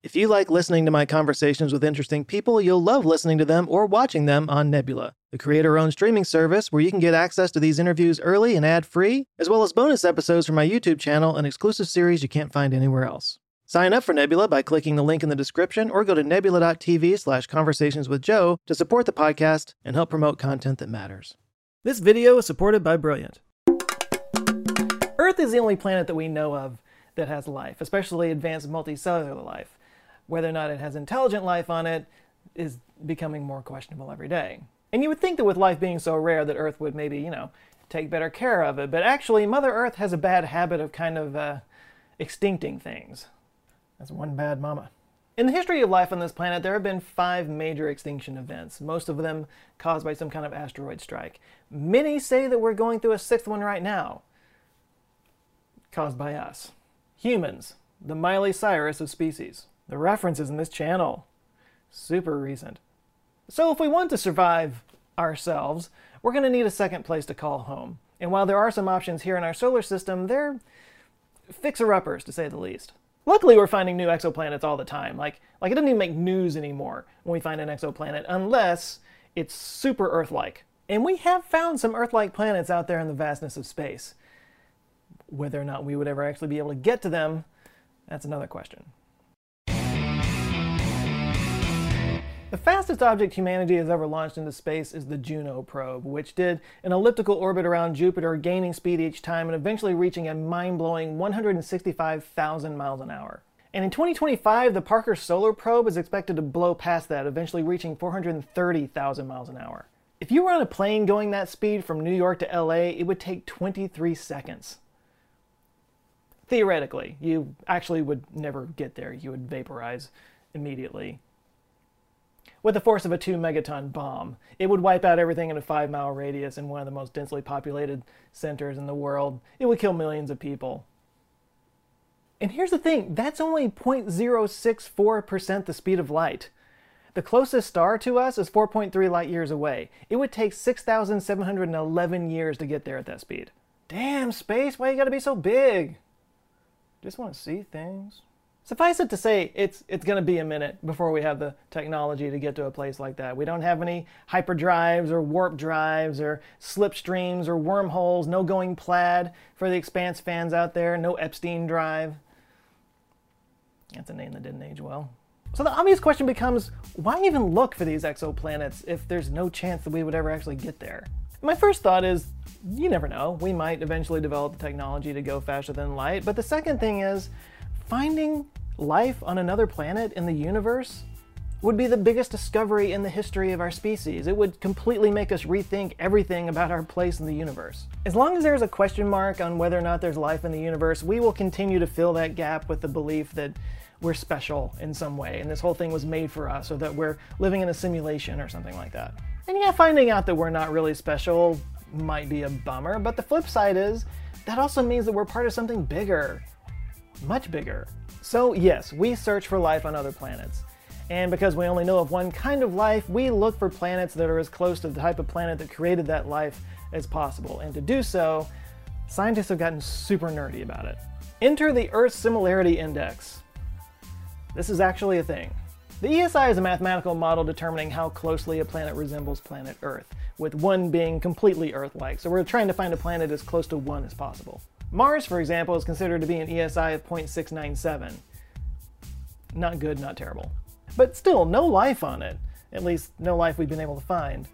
If you like listening to my conversations with interesting people, you'll love listening to them or watching them on Nebula, the creator-owned streaming service where you can get access to these interviews early and ad-free, as well as bonus episodes from my YouTube channel and exclusive series you can't find anywhere else. Sign up for Nebula by clicking the link in the description or go to nebula.tv/conversationswithjoe to support the podcast and help promote content that matters. This video is supported by Brilliant. Earth is the only planet that we know of that has life, especially advanced multicellular life. Whether or not it has intelligent life on it is becoming more questionable every day. And you would think that with life being so rare that Earth would maybe, take better care of it, but actually Mother Earth has a bad habit of kind of extincting things. That's one bad mama. In the history of life on this planet, there have been 5 major extinction events, most of them caused by some kind of asteroid strike. Many say that we're going through a 6th one right now, caused by us. Humans, the Miley Cyrus of species. The references in this channel, super recent. So if we want to survive ourselves, we're going to need a second place to call home. And while there are some options here in our solar system, they're fixer-uppers, to say the least. Luckily, we're finding new exoplanets all the time. Like it doesn't even make news anymore when we find an exoplanet, unless it's super Earth-like. And we have found some Earth-like planets out there in the vastness of space. Whether or not we would ever actually be able to get to them, that's another question. The fastest object humanity has ever launched into space is the Juno probe, which did an elliptical orbit around Jupiter, gaining speed each time and eventually reaching a mind-blowing 165,000 miles an hour. And in 2025, the Parker Solar Probe is expected to blow past that, eventually reaching 430,000 miles an hour. If you were on a plane going that speed from New York to LA, it would take 23 seconds. Theoretically, you actually would never get there. You would vaporize immediately. With the force of a 2-megaton bomb, it would wipe out everything in a 5-mile radius in one of the most densely populated centers in the world. It would kill millions of people. And here's the thing, that's only 0.064% the speed of light. The closest star to us is 4.3 light years away. It would take 6,711 years to get there at that speed. Damn, space, why you gotta be so big? Just wanna see things. Suffice it to say, it's going to be a minute before we have the technology to get to a place like that. We don't have any hyperdrives or warp drives or slipstreams or wormholes, no going plaid for the Expanse fans out there, no Epstein drive. That's a name that didn't age well. So the obvious question becomes, why even look for these exoplanets if there's no chance that we would ever actually get there? My first thought is, you never know, we might eventually develop the technology to go faster than light, but the second thing is, finding life on another planet in the universe would be the biggest discovery in the history of our species. It would completely make us rethink everything about our place in the universe. As long as there's a question mark on whether or not there's life in the universe, we will continue to fill that gap with the belief that we're special in some way, and this whole thing was made for us, or that we're living in a simulation or something like that. And yeah, finding out that we're not really special might be a bummer, but the flip side is, that also means that we're part of something bigger. Much bigger. So yes, we search for life on other planets. And because we only know of one kind of life, we look for planets that are as close to the type of planet that created that life as possible. And to do so, scientists have gotten super nerdy about it. Enter the Earth Similarity Index. This is actually a thing. The ESI is a mathematical model determining how closely a planet resembles planet Earth, with one being completely Earth-like. So we're trying to find a planet as close to one as possible. Mars, for example, is considered to be an ESI of 0.697. Not good, not terrible. But still, no life on it. At least, no life we've been able to find.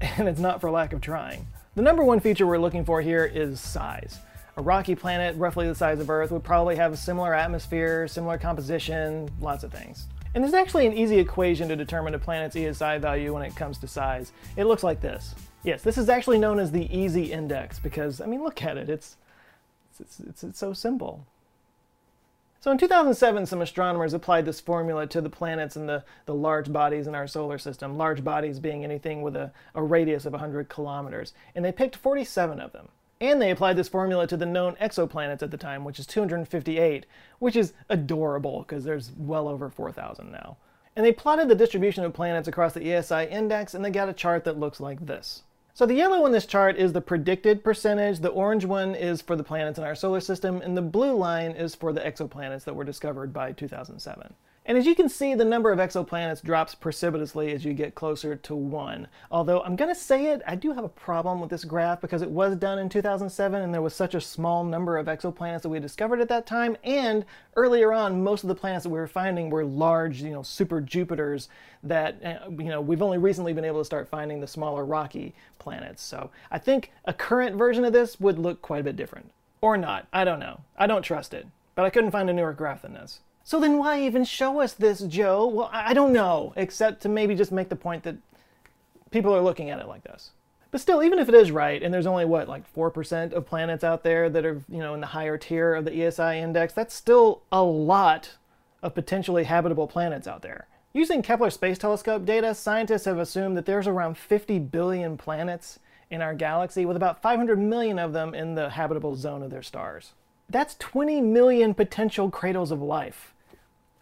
And it's not for lack of trying. The number one feature we're looking for here is size. A rocky planet, roughly the size of Earth, would probably have a similar atmosphere, similar composition, lots of things. And there's actually an easy equation to determine a planet's ESI value when it comes to size. It looks like this. Yes, this is actually known as the Easy Index because, I mean, look at it. It's so simple. So in 2007, some astronomers applied this formula to the planets and the large bodies in our solar system, large bodies being anything with a radius of 100 kilometers, and they picked 47 of them. And they applied this formula to the known exoplanets at the time, which is 258, which is adorable because there's well over 4,000 now. And they plotted the distribution of planets across the ESI index, and they got a chart that looks like this. So the yellow in this chart is the predicted percentage, the orange one is for the planets in our solar system, and the blue line is for the exoplanets that were discovered by 2007. And as you can see, the number of exoplanets drops precipitously as you get closer to one. Although I'm going to say it, I do have a problem with this graph because it was done in 2007 and there was such a small number of exoplanets that we had discovered at that time. And earlier on, most of the planets that we were finding were large, super Jupiters that, we've only recently been able to start finding the smaller rocky planets. So I think a current version of this would look quite a bit different. Or not, I don't know. I don't trust it, but I couldn't find a newer graph than this. So then why even show us this, Joe? Well, I don't know, except to maybe just make the point that people are looking at it like this. But still, even if it is right, and there's only, what, like 4% of planets out there that are, in the higher tier of the ESI index, that's still a lot of potentially habitable planets out there. Using Kepler Space Telescope data, scientists have assumed that there's around 50 billion planets in our galaxy, with about 500 million of them in the habitable zone of their stars. That's 20 million potential cradles of life.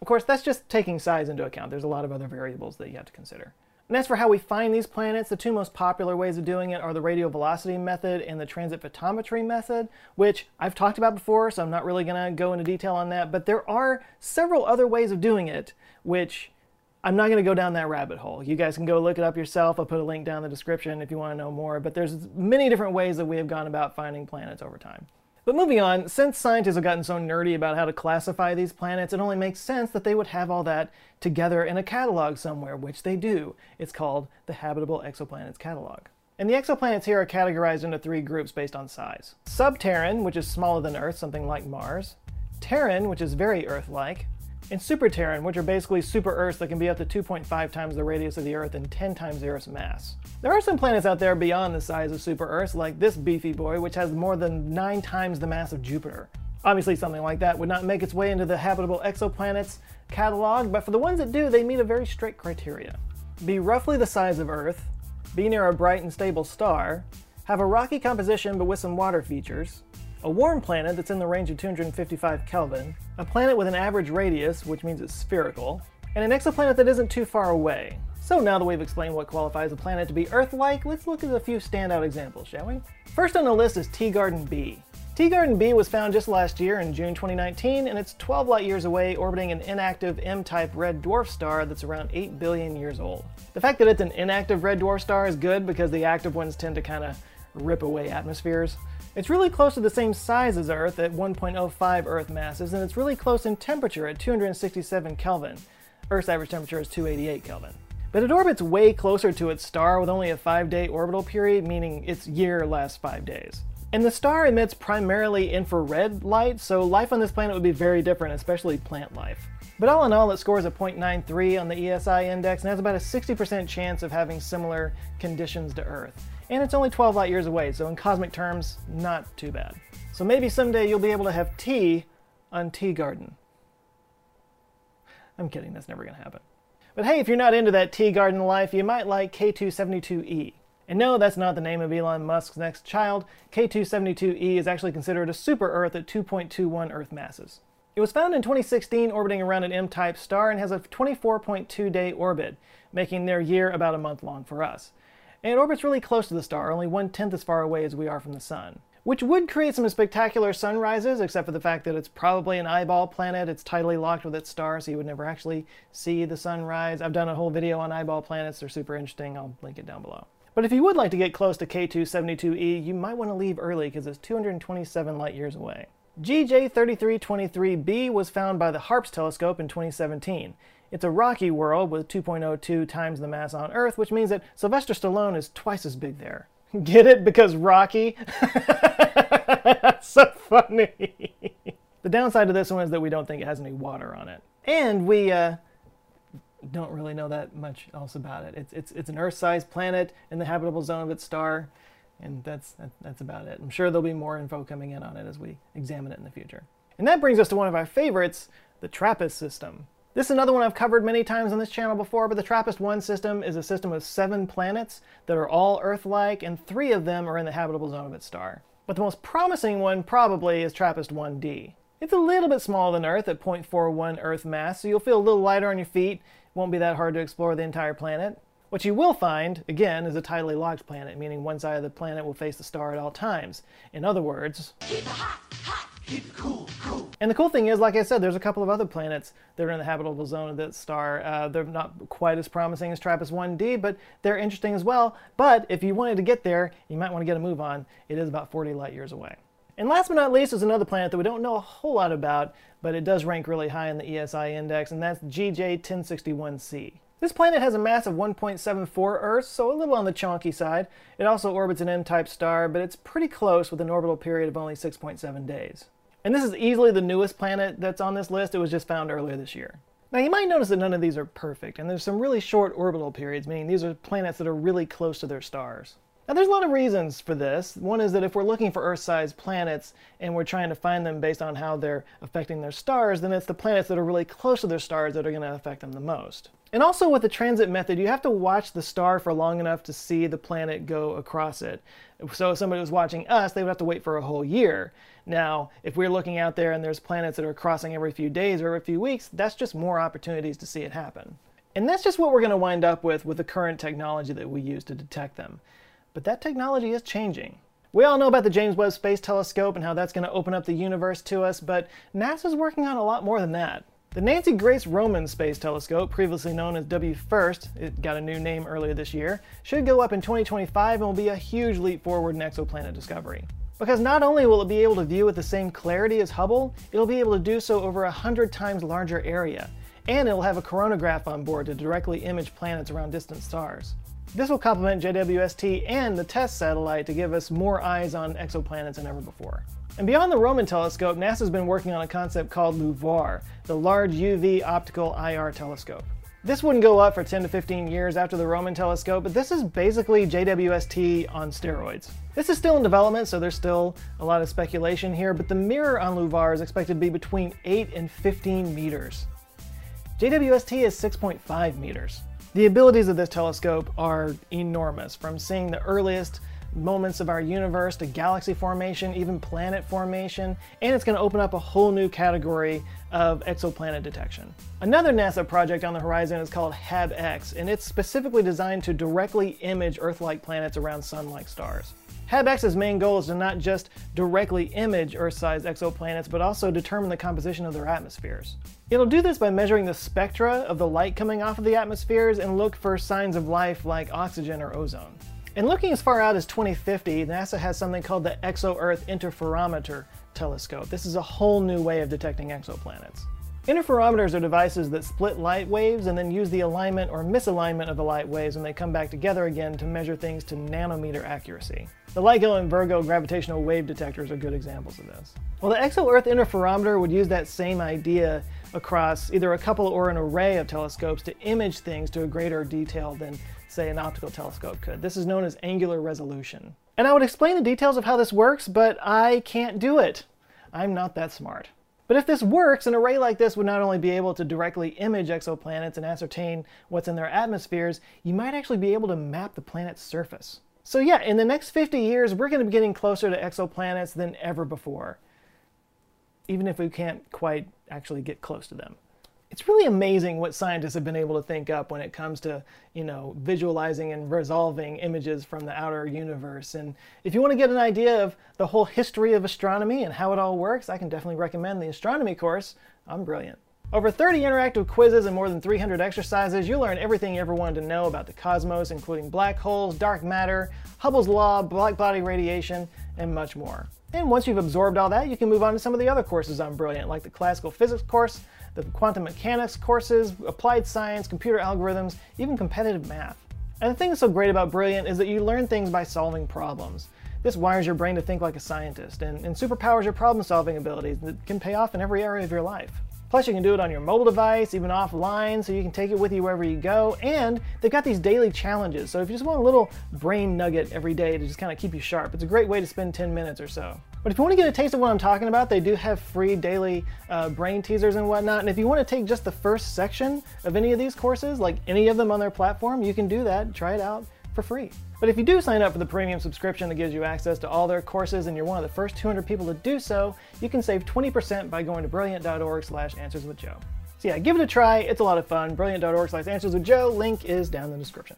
Of course, that's just taking size into account. There's a lot of other variables that you have to consider. And as for how we find these planets, the two most popular ways of doing it are the radial velocity method and the transit photometry method, which I've talked about before, so I'm not really going to go into detail on that, but there are several other ways of doing it, which I'm not going to go down that rabbit hole. You guys can go look it up yourself. I'll put a link down in the description if you want to know more, but there's many different ways that we have gone about finding planets over time. But moving on, since scientists have gotten so nerdy about how to classify these planets, it only makes sense that they would have all that together in a catalog somewhere, which they do. It's called the Habitable Exoplanets Catalog. And the exoplanets here are categorized into three groups based on size. Subterran, which is smaller than Earth, something like Mars. Terran, which is very Earth-like. And Superterran, which are basically super-Earths that can be up to 2.5 times the radius of the Earth and 10 times the Earth's mass. There are some planets out there beyond the size of super-Earths, like this beefy boy, which has more than 9 times the mass of Jupiter. Obviously something like that would not make its way into the Habitable Exoplanets Catalog, but for the ones that do, they meet a very strict criteria. Be roughly the size of Earth, be near a bright and stable star, have a rocky composition but with some water features, a warm planet that's in the range of 255 Kelvin, a planet with an average radius, which means it's spherical, and an exoplanet that isn't too far away. So now that we've explained what qualifies a planet to be Earth-like, let's look at a few standout examples, shall we? First on the list is Teegarden b. Teegarden b was found just last year in June 2019, and it's 12 light years away orbiting an inactive M-type red dwarf star that's around 8 billion years old. The fact that it's an inactive red dwarf star is good because the active ones tend to kind of rip away atmospheres. It's really close to the same size as Earth at 1.05 Earth masses, and it's really close in temperature at 267 Kelvin. Earth's average temperature is 288 Kelvin. But it orbits way closer to its star with only a 5-day orbital period, meaning its year lasts 5 days. And the star emits primarily infrared light, so life on this planet would be very different, especially plant life. But all in all, it scores a 0.93 on the ESI index and has about a 60% chance of having similar conditions to Earth. And it's only 12 light years away, so in cosmic terms, not too bad. So maybe someday you'll be able to have tea on Teegarden. I'm kidding, that's never gonna happen. But hey, if you're not into that Teegarden life, you might like K2-72e. And no, that's not the name of Elon Musk's next child. K2-72e is actually considered a super-Earth at 2.21 Earth masses. It was found in 2016 orbiting around an M-type star and has a 24.2-day orbit, making their year about a month long for us. And it orbits really close to the star, only 1/10 as far away as we are from the sun. Which would create some spectacular sunrises, except for the fact that it's probably an eyeball planet. It's tidally locked with its star, so you would never actually see the sunrise. I've done a whole video on eyeball planets. They're super interesting. I'll link it down below. But if you would like to get close to K2-72e, you might want to leave early because it's 227 light years away. GJ3323b was found by the HARPS telescope in 2017. It's a rocky world with 2.02 times the mass on Earth, which means that Sylvester Stallone is twice as big there. Get it? Because Rocky? So funny. The downside to this one is that we don't think it has any water on it. And we don't really know that much else about it. It's an Earth-sized planet in the habitable zone of its star, and that's about it. I'm sure there'll be more info coming in on it as we examine it in the future. And that brings us to one of our favorites, the TRAPPIST system. This is another one I've covered many times on this channel before, but the TRAPPIST-1 system is a system of 7 planets that are all Earth-like, and 3 of them are in the habitable zone of its star. But the most promising one, probably, is TRAPPIST-1d. It's a little bit smaller than Earth at 0.41 Earth mass, so you'll feel a little lighter on your feet. It won't be that hard to explore the entire planet. What you will find, again, is a tidally locked planet, meaning one side of the planet will face the star at all times. In other words, keep it hot, hot, Keep it cool, cool. And the cool thing is, like I said, there's a couple of other planets that are in the habitable zone of that star. They're not quite as promising as TRAPPIST-1d, but they're interesting as well. But if you wanted to get there, you might want to get a move on. It is about 40 light years away. And last but not least is another planet that we don't know a whole lot about, but it does rank really high in the ESI index, and that's GJ1061c. This planet has a mass of 1.74 Earths, so a little on the chonky side. It also orbits an M-type star, but it's pretty close with an orbital period of only 6.7 days. And this is easily the newest planet that's on this list. It was just found earlier this year. Now you might notice that none of these are perfect, and there's some really short orbital periods, meaning these are planets that are really close to their stars. Now there's a lot of reasons for this. One is that if we're looking for Earth-sized planets and we're trying to find them based on how they're affecting their stars, then it's the planets that are really close to their stars that are going to affect them the most. And also with the transit method, you have to watch the star for long enough to see the planet go across it. So if somebody was watching us, they would have to wait for a whole year. Now, if we're looking out there and there's planets that are crossing every few days or every few weeks, that's just more opportunities to see it happen. And that's just what we're going to wind up with the current technology that we use to detect them. But that technology is changing. We all know about the James Webb Space Telescope and how that's going to open up the universe to us, but NASA's working on a lot more than that. The Nancy Grace Roman Space Telescope, previously known as W1, it got a new name earlier this year, should go up in 2025 and will be a huge leap forward in exoplanet discovery. Because not only will it be able to view with the same clarity as Hubble, it'll be able to do so over 100 times larger area, and it'll have a coronagraph on board to directly image planets around distant stars. This will complement JWST and the TESS satellite to give us more eyes on exoplanets than ever before. And beyond the Roman telescope, NASA's been working on a concept called LUVOIR, the Large UV Optical IR Telescope. This wouldn't go up for 10 to 15 years after the Roman telescope, but this is basically JWST on steroids. This is still in development, so there's still a lot of speculation here, but the mirror on LUVOIR is expected to be between 8 and 15 meters. JWST is 6.5 meters. The abilities of this telescope are enormous, from seeing the earliest moments of our universe to galaxy formation, even planet formation, and it's going to open up a whole new category of exoplanet detection. Another NASA project on the horizon is called HabEx, and it's specifically designed to directly image Earth-like planets around Sun-like stars. HabEx's main goal is to not just directly image Earth-sized exoplanets, but also determine the composition of their atmospheres. It'll do this by measuring the spectra of the light coming off of the atmospheres and look for signs of life like oxygen or ozone. And looking as far out as 2050, NASA has something called the Exo Earth Interferometer Telescope. This is a whole new way of detecting exoplanets. Interferometers are devices that split light waves and then use the alignment or misalignment of the light waves when they come back together again to measure things to nanometer accuracy. The LIGO and Virgo gravitational wave detectors are good examples of this. Well, the Exo-Earth Interferometer would use that same idea across either a couple or an array of telescopes to image things to a greater detail than, say, an optical telescope could. This is known as angular resolution. And I would explain the details of how this works, but I can't do it. I'm not that smart. But if this works, an array like this would not only be able to directly image exoplanets and ascertain what's in their atmospheres, you might actually be able to map the planet's surface. So yeah, in the next 50 years, we're going to be getting closer to exoplanets than ever before, even if we can't quite actually get close to them. It's really amazing what scientists have been able to think up when it comes to, visualizing and resolving images from the outer universe. And if you want to get an idea of the whole history of astronomy and how it all works, I can definitely recommend the astronomy course on Brilliant. Over 30 interactive quizzes and more than 300 exercises, you'll learn everything you ever wanted to know about the cosmos, including black holes, dark matter, Hubble's law, black body radiation, and much more. And once you've absorbed all that, you can move on to some of the other courses on Brilliant, like the classical physics course, the quantum mechanics courses, applied science, computer algorithms, even competitive math. And the thing that's so great about Brilliant is that you learn things by solving problems. This wires your brain to think like a scientist and superpowers your problem-solving abilities that can pay off in every area of your life. Plus, you can do it on your mobile device, even offline, so you can take it with you wherever you go. And they've got these daily challenges, so if you just want a little brain nugget every day to just kind of keep you sharp, it's a great way to spend 10 minutes or so. But if you want to get a taste of what I'm talking about, they do have free daily brain teasers and whatnot. And if you want to take just the first section of any of these courses, like any of them on their platform, you can do that. Try it out for free. But if you do sign up for the premium subscription that gives you access to all their courses and you're one of the first 200 people to do so, you can save 20% by going to brilliant.org/answerswithjoe. So yeah, give it a try. It's a lot of fun. Brilliant.org/answerswithjoe. Link is down in the description.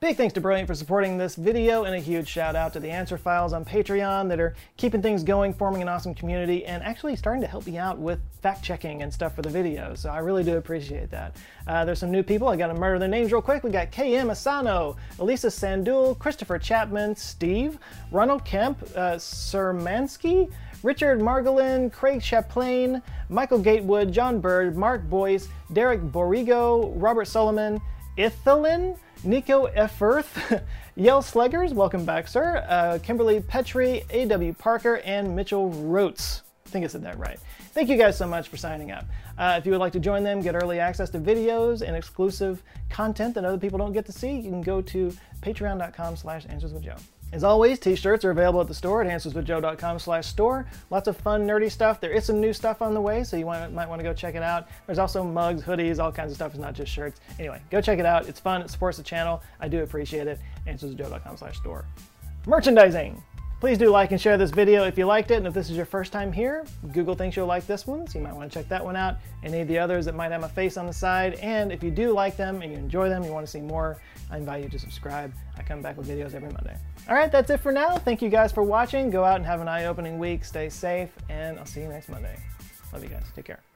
Big thanks to Brilliant for supporting this video, and a huge shout out to the Answer Files on Patreon that are keeping things going, forming an awesome community, and actually starting to help me out with fact checking and stuff for the videos. So I really do appreciate that. There's some new people. I gotta murder their names real quick. We got KM Asano, Elisa Sandul, Christopher Chapman, Steve, Ronald Kemp, Sermansky, Richard Margolin, Craig Chaplain, Michael Gatewood, John Bird, Mark Boyce, Derek Borrego, Robert Solomon, Ithalin, Nico F. Earth, Yale Sleggers, welcome back, sir, Kimberly Petrie, A.W. Parker, and Mitchell Rotes. I think I said that right. Thank you guys so much for signing up. If you would like to join them, get early access to videos and exclusive content that other people don't get to see, you can go to patreon.com/answerswithjoe. As always, t-shirts are available at the store at answerswithjoe.com/store. Lots of fun, nerdy stuff. There is some new stuff on the way, so you might want to go check it out. There's also mugs, hoodies, all kinds of stuff. It's not just shirts. Anyway, go check it out. It's fun. It supports the channel. I do appreciate it. answerswithjoe.com/store. Merchandising! Please do like and share this video if you liked it, and if this is your first time here, Google thinks you'll like this one, so you might want to check that one out, and any of the others that might have my face on the side. And if you do like them and you enjoy them, you want to see more, I invite you to subscribe. I come back with videos every Monday. All right, that's it for now. Thank you guys for watching. Go out and have an eye-opening week. Stay safe, and I'll see you next Monday. Love you guys. Take care.